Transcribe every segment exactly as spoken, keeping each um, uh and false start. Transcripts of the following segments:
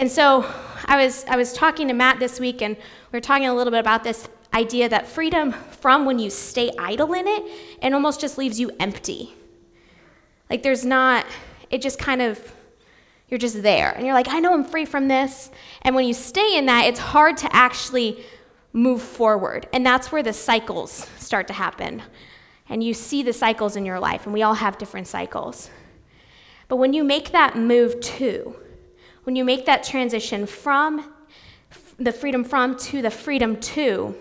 And so I was I was talking to Matt this week, and we were talking a little bit about this idea that freedom from, when you stay idle in it, it almost just leaves you empty. Like there's not, it just kind of, you're just there. And you're like, I know I'm free from this. And when you stay in that, it's hard to actually move forward. And that's where the cycles start to happen. And you see the cycles in your life, and we all have different cycles. But when you make that move to, when you make that transition from the freedom from to the freedom to,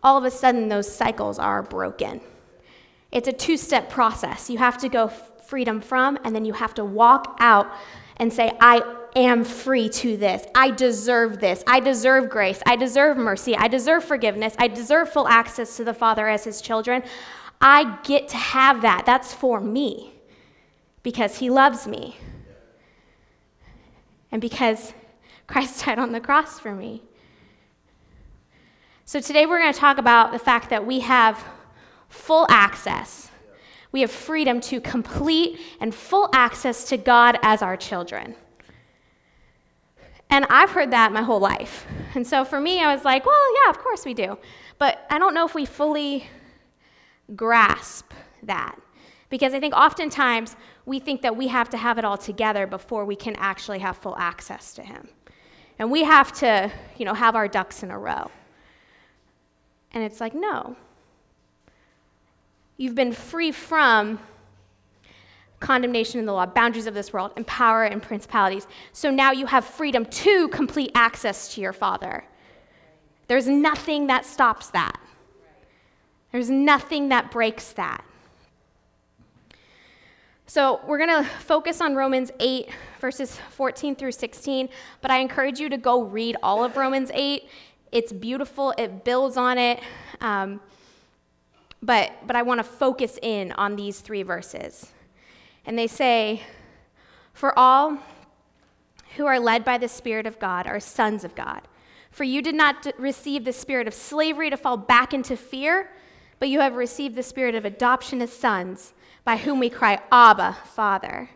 all of a sudden those cycles are broken. It's a two-step process. You have to go freedom from, and then you have to walk out and say, I am free to this. I deserve this. I deserve grace. I deserve mercy. I deserve forgiveness. I deserve full access to the Father as his children. I get to have that. That's for me because he loves me and because Christ died on the cross for me. So today we're going to talk about the fact that we have full access. We have freedom to complete and full access to God as our children. And I've heard that my whole life. And so for me, I was like, well, yeah, of course we do. But I don't know if we fully grasp that. Because I think oftentimes we think that we have to have it all together before we can actually have full access to him. And we have to, you know, have our ducks in a row. And it's like, no. You've been free from condemnation in the law, boundaries of this world, and power and principalities. So now you have freedom to complete access to your Father. There's nothing that stops that. There's nothing that breaks that. So we're going to focus on Romans eight, verses fourteen through sixteen, but I encourage you to go read all of Romans eight. It's beautiful. It builds on it. Um, but, but I want to focus in on these three verses. And they say, for all who are led by the Spirit of God are sons of God. For you did not d- receive the spirit of slavery to fall back into fear, but you have received the spirit of adoption as sons, by whom we cry, Abba, Father.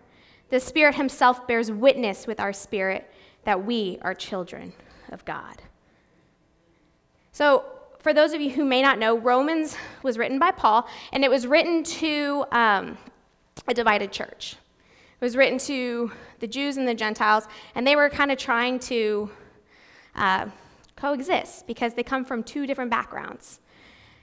The Spirit himself bears witness with our spirit that we are children of God. So for those of you who may not know, Romans was written by Paul, and it was written to... Um, a divided church. It was written to the Jews and the Gentiles, and they were kind of trying to uh, coexist because they come from two different backgrounds.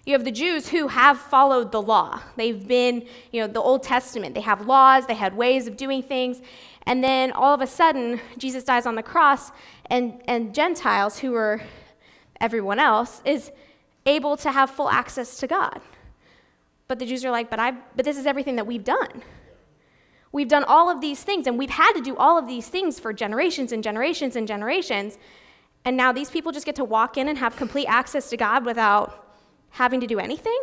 You have the Jews who have followed the law. They've been, you know, the Old Testament. They have laws. They had ways of doing things. And then all of a sudden, Jesus dies on the cross, and, and Gentiles, who are everyone else, is able to have full access to God. But the Jews are like, but I, but this is everything that we've done. We've done all of these things, and we've had to do all of these things for generations and generations and generations, and now these people just get to walk in and have complete access to God without having to do anything?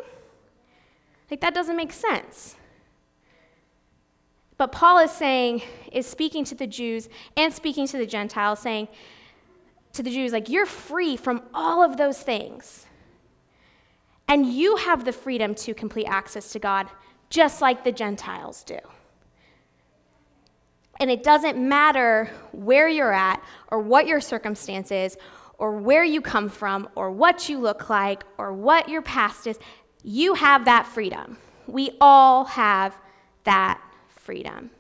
Like, that doesn't make sense. But Paul is saying, is speaking to the Jews and speaking to the Gentiles, saying to the Jews, like, you're free from all of those things. And you have the freedom to complete access to God, just like the Gentiles do. And it doesn't matter where you're at, or what your circumstance is, or where you come from, or what you look like, or what your past is. You have that freedom. We all have that freedom.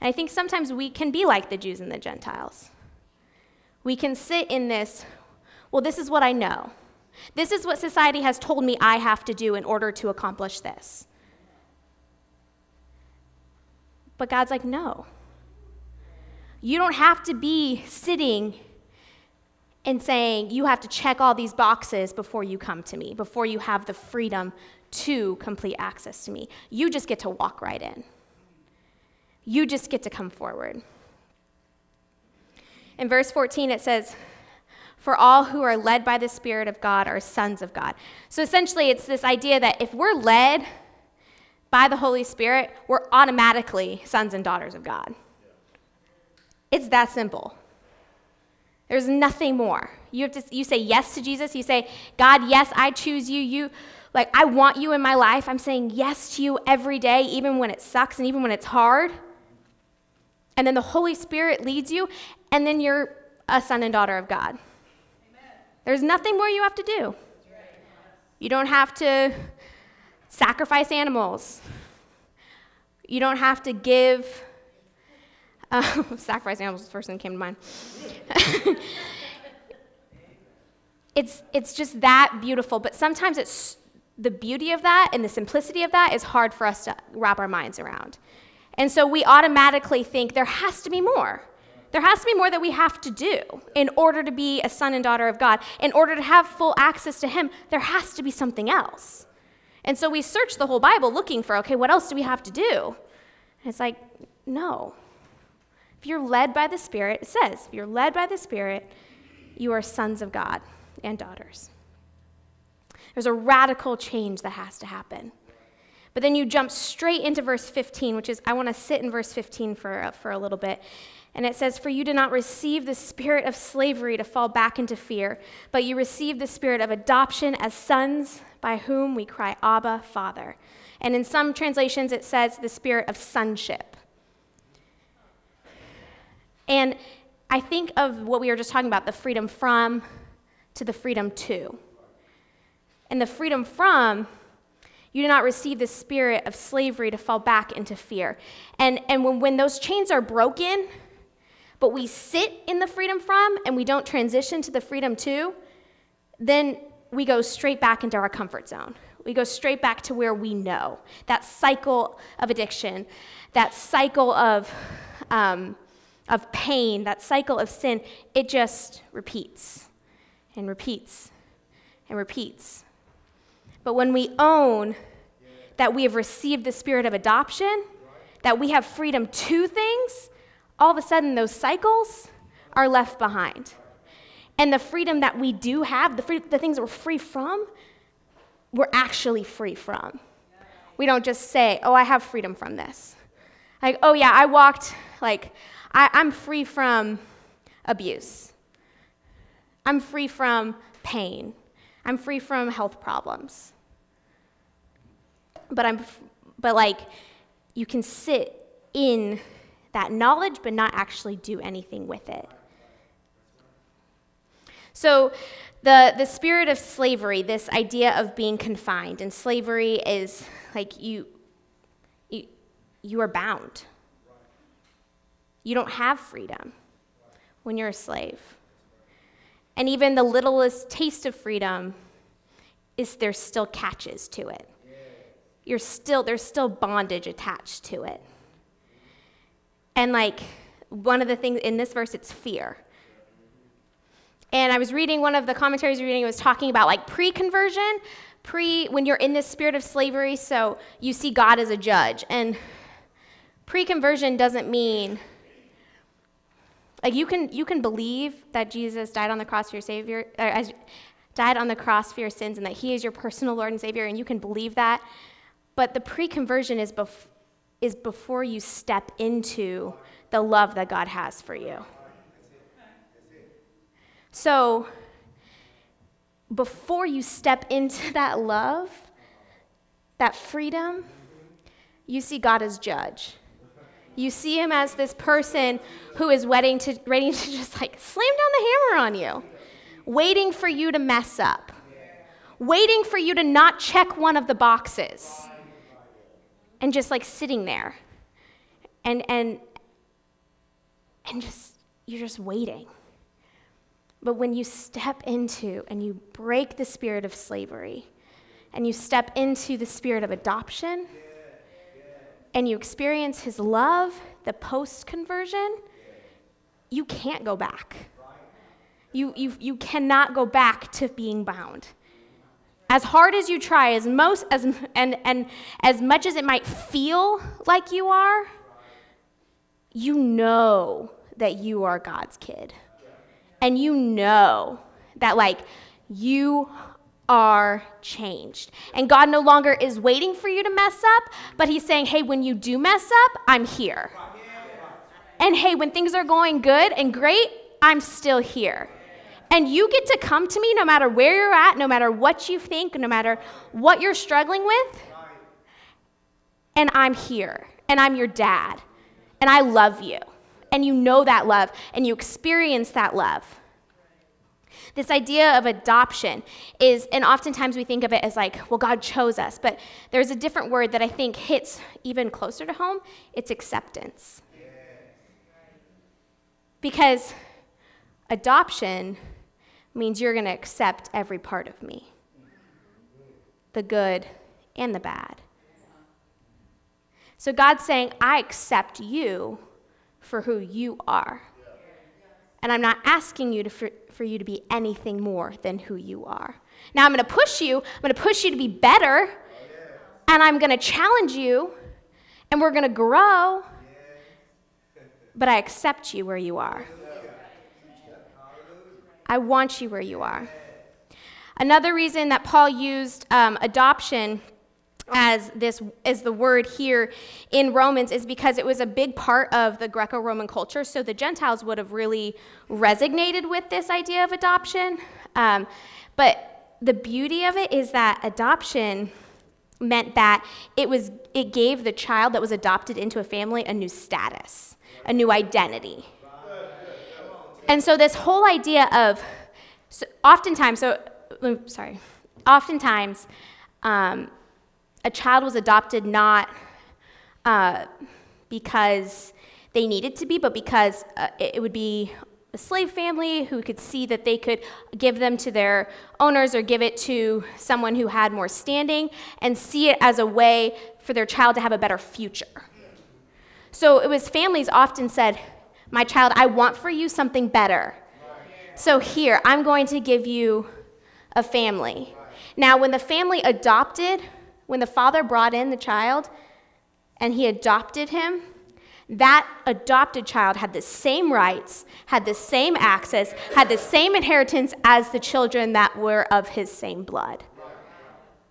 And I think sometimes we can be like the Jews and the Gentiles. We can sit in this, well, this is what I know. This is what society has told me I have to do in order to accomplish this. But God's like, no. You don't have to be sitting and saying, you have to check all these boxes before you come to me, before you have the freedom to complete access to me. You just get to walk right in. You just get to come forward. In verse fourteen, it says, for all who are led by the Spirit of God are sons of God. So essentially, it's this idea that if we're led by the Holy Spirit, we're automatically sons and daughters of God. It's that simple. There's nothing more. You have to, you say yes to Jesus. You say, God, yes, I choose you. You, like, I want you in my life. I'm saying yes to you every day, even when it sucks and even when it's hard. and then the Holy Spirit leads you, and then you're a son and daughter of God. Amen. There's nothing more you have to do. You don't have to sacrifice animals. You don't have to give. Uh, sacrifice animals was the first thing that came to mind. It's it's just that beautiful, but sometimes it's the beauty of that and the simplicity of that is hard for us to wrap our minds around. And so we automatically think there has to be more. There has to be more that we have to do in order to be a son and daughter of God. In order to have full access to Him, there has to be something else. And so we search the whole Bible looking for, okay, what else do we have to do? And it's like, no. If you're led by the Spirit, it says, if you're led by the Spirit, you are sons of God and daughters. There's a radical change that has to happen. But then you jump straight into verse fifteen, which is, I want to sit in verse fifteen for, uh, for a little bit. And it says, for you did not receive the spirit of slavery to fall back into fear, but you received the spirit of adoption as sons, by whom we cry, Abba, Father. And in some translations, it says the spirit of sonship. And I think of what we were just talking about, the freedom from to the freedom to. And the freedom from, you do not receive the spirit of slavery to fall back into fear. And and when, when those chains are broken, but we sit in the freedom from and we don't transition to the freedom to, then we go straight back into our comfort zone. We go straight back to where we know. That cycle of addiction, that cycle of um, of pain, that cycle of sin, it just repeats and repeats and repeats. But when we own that we have received the spirit of adoption, that we have freedom to things, all of a sudden those cycles are left behind. And the freedom that we do have, the, free, the things that we're free from, we're actually free from. We don't just say, oh, I have freedom from this. Like, oh yeah, I walked, like, I, I'm free from abuse. I'm free from pain. I'm free from health problems. But I'm, but like, you can sit in that knowledge, but not actually do anything with it. So the, the spirit of slavery, this idea of being confined, and slavery is like you, you, you are bound. You don't have freedom when you're a slave. And even the littlest taste of freedom is there's still catches to it. You're still, there's still bondage attached to it. And like one of the things in this verse, it's fear. And I was reading one of the commentaries I was reading, it was talking about like pre-conversion, pre when you're in this spirit of slavery, so you see God as a judge. And pre-conversion doesn't mean Like you can you can believe that Jesus died on the cross for your Savior, or died on the cross for your sins, and that He is your personal Lord and Savior, and you can believe that. But the pre-conversion is bef- is before you step into the love that God has for you. So before you step into that love, that freedom, you see God as judge. You see Him as this person who is waiting to, ready to just like slam down the hammer on you, waiting for you to mess up, waiting for you to not check one of the boxes, and just like sitting there, and and and just you're just waiting. But when you step into and you break the spirit of slavery, and you step into the spirit of adoption, and you experience His love, the post-conversion, you can't go back. You, you, you cannot go back to being bound. As hard as you try, as most as and and as much as it might feel like you are, you know that you are God's kid. And you know that like you are changed. And God no longer is waiting for you to mess up, but He's saying, hey, when you do mess up, I'm here. And hey, when things are going good and great, I'm still here. And you get to come to me no matter where you're at, no matter what you think, no matter what you're struggling with, and I'm here, and I'm your dad, and I love you, and you know that love, and you experience that love. This idea of adoption is, and oftentimes we think of it as like, well, God chose us, but there's a different word that I think hits even closer to home. It's acceptance. Because adoption means you're going to accept every part of me, the good and the bad. So God's saying, I accept you for who you are. And I'm not asking you to, for, for you to be anything more than who you are. Now I'm going to push you. I'm going to push you to be better. Oh, yeah. And I'm going to challenge you. And we're going to grow. Yeah. But I accept you where you are. Yeah. I want you where you are. Yeah. Another reason that Paul used um, adoption as this as the word here in Romans is because it was a big part of the Greco-Roman culture, so the Gentiles would have really resonated with this idea of adoption. Um, but the beauty of it is that adoption meant that it was it gave the child that was adopted into a family a new status, a new identity. And so this whole idea of so oftentimes, so sorry, oftentimes. Um, A child was adopted not uh, because they needed to be, but because uh, it would be a slave family who could see that they could give them to their owners or give it to someone who had more standing and see it as a way for their child to have a better future. So it was families often said, my child, I want for you something better. So here, I'm going to give you a family. Now, when the family adopted, when the father brought in the child and he adopted him, that adopted child had the same rights, had the same access, had the same inheritance as the children that were of his same blood.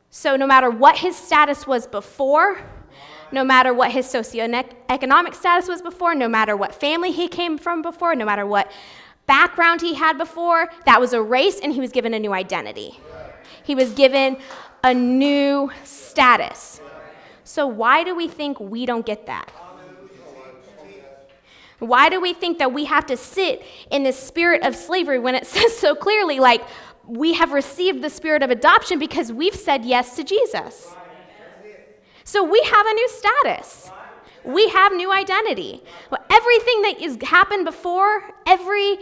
So no matter what his status was before, no matter what his socioeconomic status was before, no matter what family he came from before, no matter what background he had before, that was erased and he was given a new identity. He was given a new status. So why do we think we don't get that? Why do we think that we have to sit in the spirit of slavery when it says so clearly, like, we have received the spirit of adoption because we've said yes to Jesus? So we have a new status. We have new identity. Everything that has happened before, every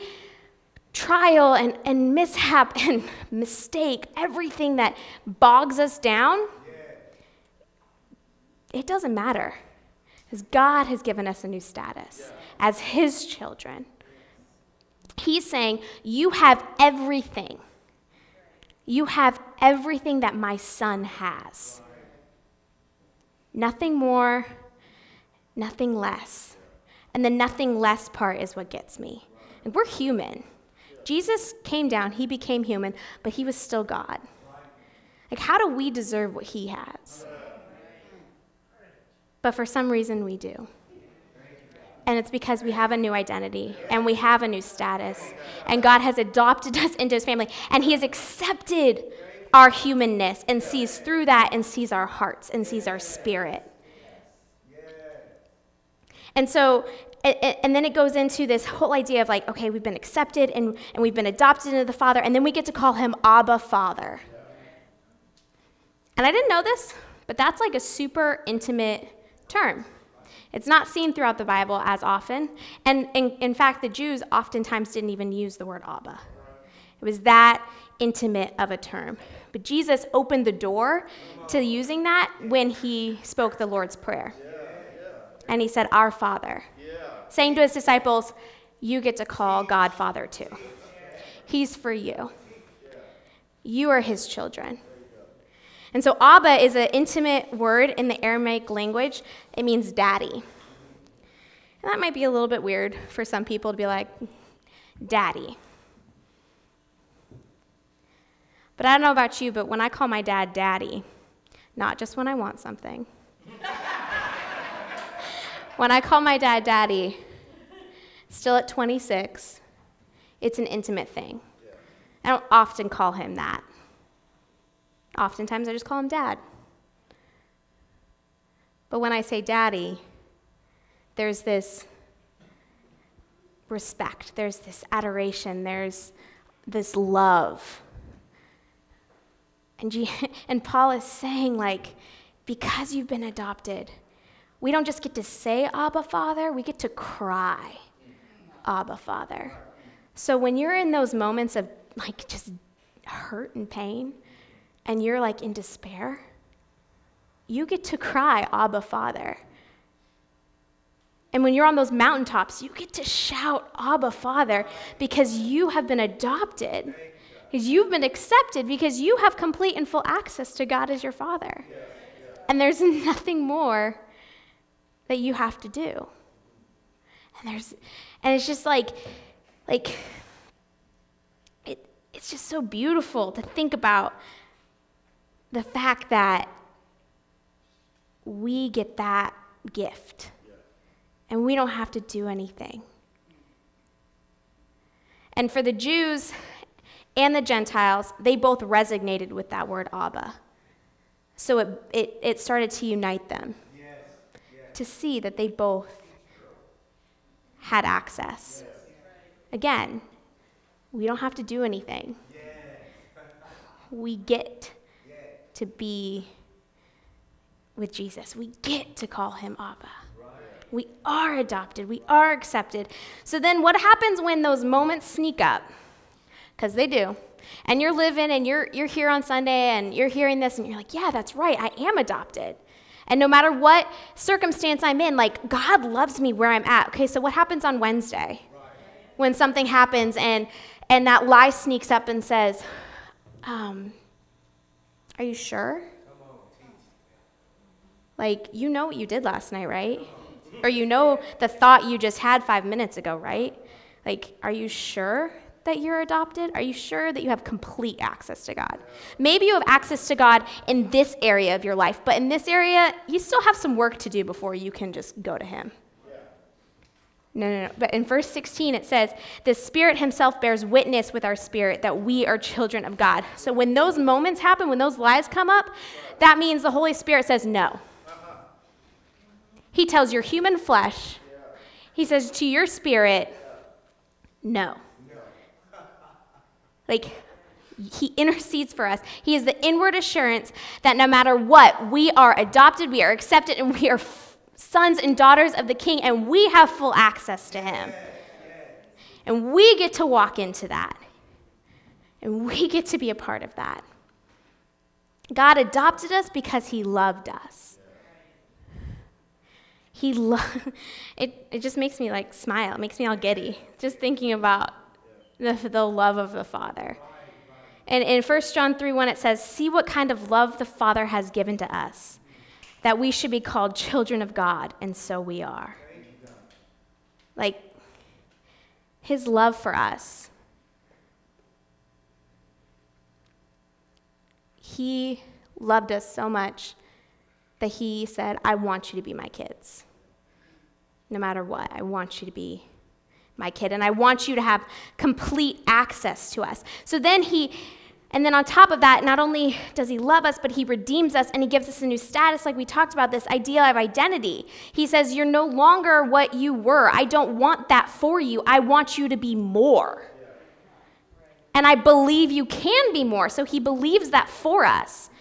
trial and, and mishap and mistake, everything that bogs us down, yeah. It doesn't matter. Because God has given us a new status yeah. as his children. He's saying, you have everything. You have everything that my son has. Nothing more, nothing less. And the nothing less part is what gets me. And we're human. Jesus came down, he became human, but he was still God. Like, how do we deserve what he has? But for some reason we do. And it's because we have a new identity, and we have a new status, and God has adopted us into his family, and he has accepted our humanness and sees through that and sees our hearts and sees our spirit. And so... And then it goes into this whole idea of like, okay, we've been accepted and, and we've been adopted into the Father, and then we get to call him Abba Father. And I didn't know this, but that's like a super intimate term. It's not seen throughout the Bible as often. And in, in fact, the Jews oftentimes didn't even use the word Abba. It was that intimate of a term. But Jesus opened the door to using that when he spoke the Lord's Prayer. And he said, Our Father. Saying to his disciples, you get to call God Father too. He's for you. You are his children. And so Abba is an intimate word in the Aramaic language. It means daddy. And that might be a little bit weird for some people to be like, daddy. But I don't know about you, but when I call my dad daddy, not just when I want something. When I call my dad daddy, still at twenty-six, it's an intimate thing. I don't often call him that. Oftentimes I just call him dad. But when I say daddy, there's this respect, there's this adoration, there's this love. And, G- and Paul is saying, like, because you've been adopted, we don't just get to say Abba, Father, we get to cry, Abba, Father. So when you're in those moments of, like, just hurt and pain, and you're, like, in despair, you get to cry, Abba, Father. And when you're on those mountaintops, you get to shout, Abba, Father, because you have been adopted, because you've been accepted, because you have complete and full access to God as your Father. And there's nothing more that you have to do. And there's, and it's just like, like, it, it's just so beautiful to think about the fact that we get that gift. And we don't have to do anything. And for the Jews and the Gentiles, they both resonated with that word Abba. So it it, it started to unite them. Yes. Yes. To see that they both had access. Yes. Again, we don't have to do anything. Yes. We get yes. to be with Jesus. We get to call him Abba. We are adopted. We are accepted. So then what happens when those moments sneak up? Because they do. And you're living and you're you're here on Sunday and you're hearing this and you're like, yeah, that's right. I am adopted. And no matter what circumstance I'm in, like, God loves me where I'm at. Okay, so what happens on Wednesday when something happens and, and that lie sneaks up and says, um, are you sure? Like, you know what you did last night, right? Or you know the thought you just had five minutes ago, right? Like, are you sure that you're adopted? Are you sure that you have complete access to God? Maybe you have access to God in this area of your life, but in this area, you still have some work to do before you can just go to him. No, no, no. But in verse sixteen, it says, the Spirit himself bears witness with our spirit that we are children of God. So when those moments happen, when those lies come up, that means the Holy Spirit says no. He tells your human flesh, he says to your spirit, no. Like, he intercedes for us. He is the inward assurance that no matter what, we are adopted, we are accepted, and we are f- sons and daughters of the King, and we have full access to him. And we get to walk into that. And we get to be a part of that. God adopted us because he loved us. He lo- it, it just makes me, like, smile. It makes me all giddy just thinking about the, the love of the Father. And in First John three one, it says, see what kind of love the Father has given to us, that we should be called children of God, and so we are. Like, his love for us. He loved us so much that he said, I want you to be my kids. No matter what, I want you to be my kid, and I want you to have complete access to us. So then he, and then on top of that, not only does he love us, but he redeems us, and he gives us a new status, like we talked about, this idea of identity. He says, you're no longer what you were. I don't want that for you. I want you to be more. And I believe you can be more. So he believes that for us.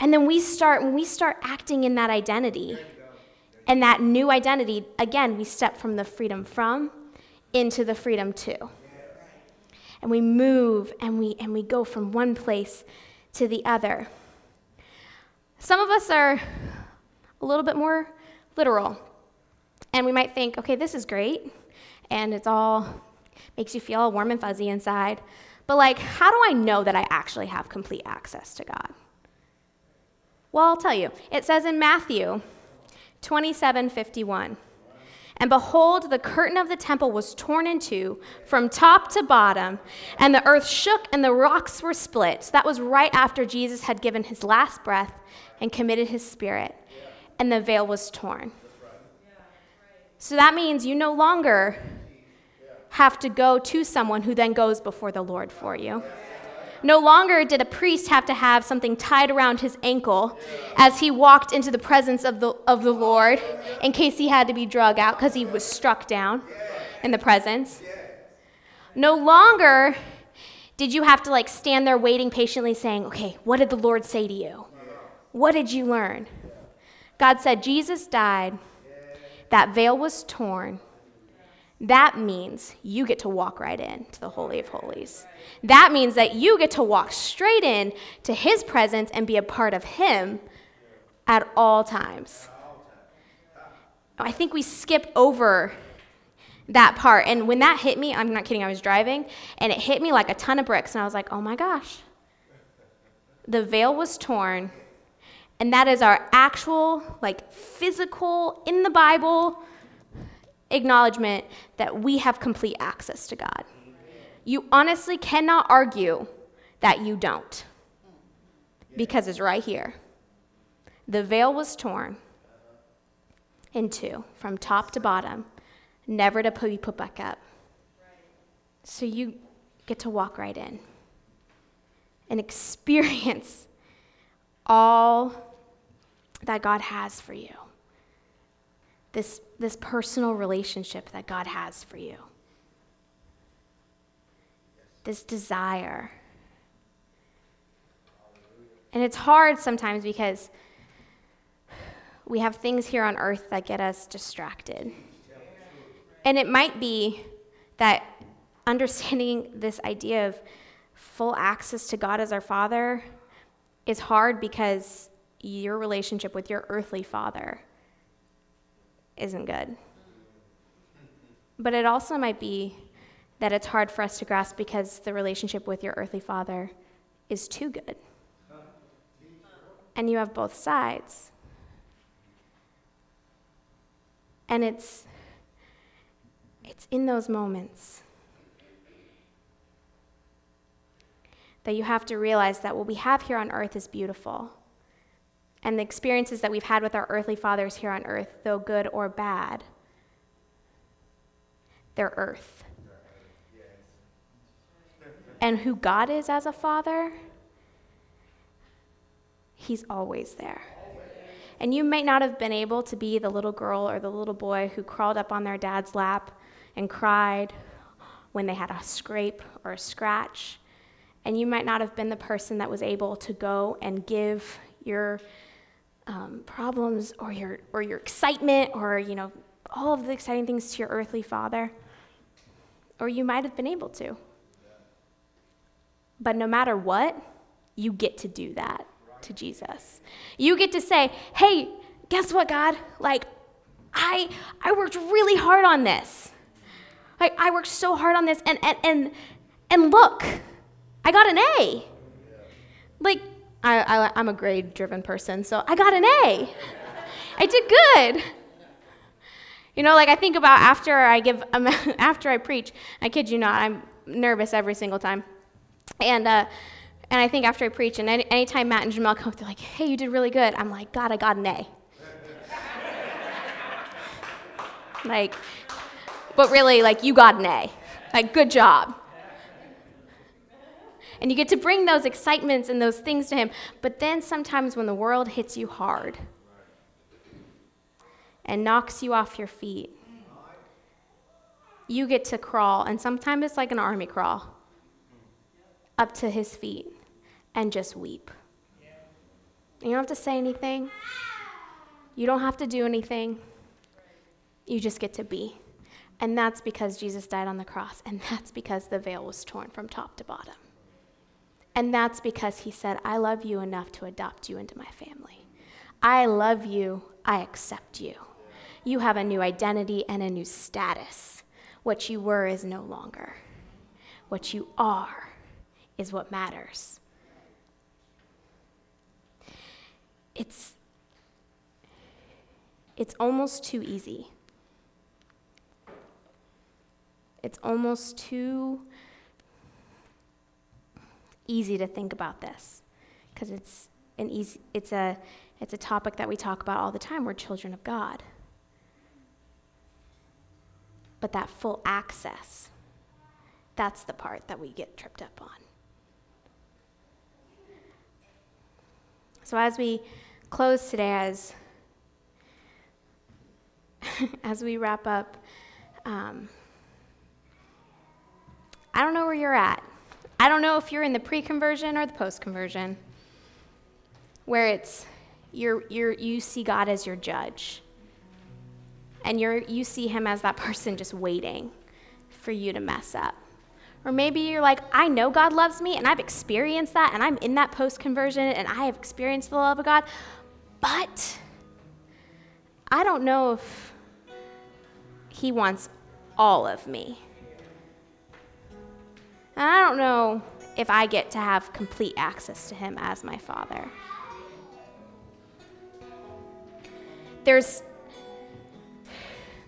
And then we start, when we start acting in that identity and that new identity, again, we step from the freedom from into the freedom to. And we move and we and we go from one place to the other. Some of us are a little bit more literal. And we might think, okay, this is great. And it's all, makes you feel all warm and fuzzy inside. But, like, how do I know that I actually have complete access to God? Well, I'll tell you. It says in Matthew twenty-seven fifty-one, and behold, the curtain of the temple was torn in two from top to bottom, and the earth shook and the rocks were split. So that was right after Jesus had given his last breath and committed his spirit, and the veil was torn. So that means you no longer have to go to someone who then goes before the Lord for you. No longer did a priest have to have something tied around his ankle as he walked into the presence of the of the Lord in case he had to be dragged out because he was struck down in the presence. No longer did you have to like stand there waiting patiently saying, okay, what did the Lord say to you? What did you learn? God said, Jesus died. That veil was torn. That means you get to walk right in to the Holy of Holies. That means that you get to walk straight in to his presence and be a part of him at all times. I think we skip over that part. And when that hit me, I'm not kidding, I was driving, and it hit me like a ton of bricks. And I was like, oh my gosh. The veil was torn. And that is our actual, like, physical, in the Bible, acknowledgement that we have complete access to God. You honestly cannot argue that you don't, because it's right here. The veil was torn in two, from top to bottom, never to be put back up. So you get to walk right in and experience all that God has for you. This this personal relationship that God has for you. This desire. And it's hard sometimes because we have things here on earth that get us distracted. And it might be that understanding this idea of full access to God as our Father is hard because your relationship with your earthly father isn't good. But it also might be that it's hard for us to grasp because the relationship with your earthly father is too good. And you have both sides. And it's it's in those moments that you have to realize that what we have here on earth is beautiful. And the experiences that we've had with our earthly fathers here on earth, though good or bad, they're earth. And who God is as a father, he's always there. And you might not have been able to be the little girl or the little boy who crawled up on their dad's lap and cried when they had a scrape or a scratch. And you might not have been the person that was able to go and give your um, problems or your or your excitement or, you know, all of the exciting things to your earthly father. Or you might have been able to. Yeah. But no matter what, you get to do that to Jesus. You get to say, hey, guess what, God? Like, I I worked really hard on this. Like, I worked so hard on this, and and and, and look. I got an A. Like, I, I, I'm a grade-driven person, so I got an A. I did good. You know, like I think about after I give, um, after I preach, I kid you not, I'm nervous every single time. And uh, and I think after I preach, and any, anytime Matt and Jamel come, they're like, hey, you did really good. I'm like, God, I got an A. Like, but really, like, you got an A. Like, good job. And you get to bring those excitements and those things to him. But then sometimes when the world hits you hard and knocks you off your feet, you get to crawl, and sometimes it's like an army crawl, up to his feet and just weep. You don't have to say anything. You don't have to do anything. You just get to be. And that's because Jesus died on the cross, and that's because the veil was torn from top to bottom. And that's because he said, I love you enough to adopt you into my family. I love you. I accept you. You have a new identity and a new status. What you were is no longer. What you are is what matters. It's, it's almost too easy. It's almost too easy to think about this, because it's an easy it's a it's a topic that we talk about all the time. We're children of God. But that full access, that's the part that we get tripped up on. So as we close today, as as we wrap up, um, I don't know where you're at. I don't know if you're in the pre-conversion or the post-conversion, where it's you're you're you see God as your judge, and you're you see Him as that person just waiting for you to mess up. Or maybe you're like, I know God loves me, and I've experienced that, and I'm in that post-conversion, and I have experienced the love of God, but I don't know if He wants all of me. And I don't know if I get to have complete access to Him as my Father. There's,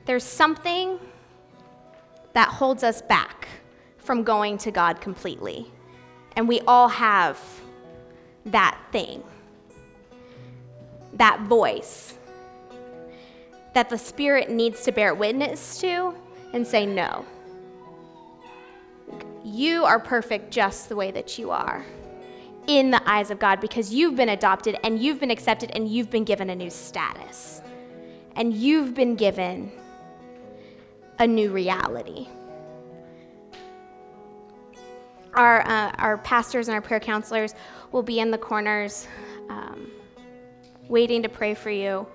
there's something that holds us back from going to God completely. And we all have that thing, that voice that the Spirit needs to bear witness to and say, no, you are perfect just the way that you are in the eyes of God, because you've been adopted and you've been accepted and you've been given a new status and you've been given a new reality. Our uh, our pastors and our prayer counselors will be in the corners um, waiting to pray for you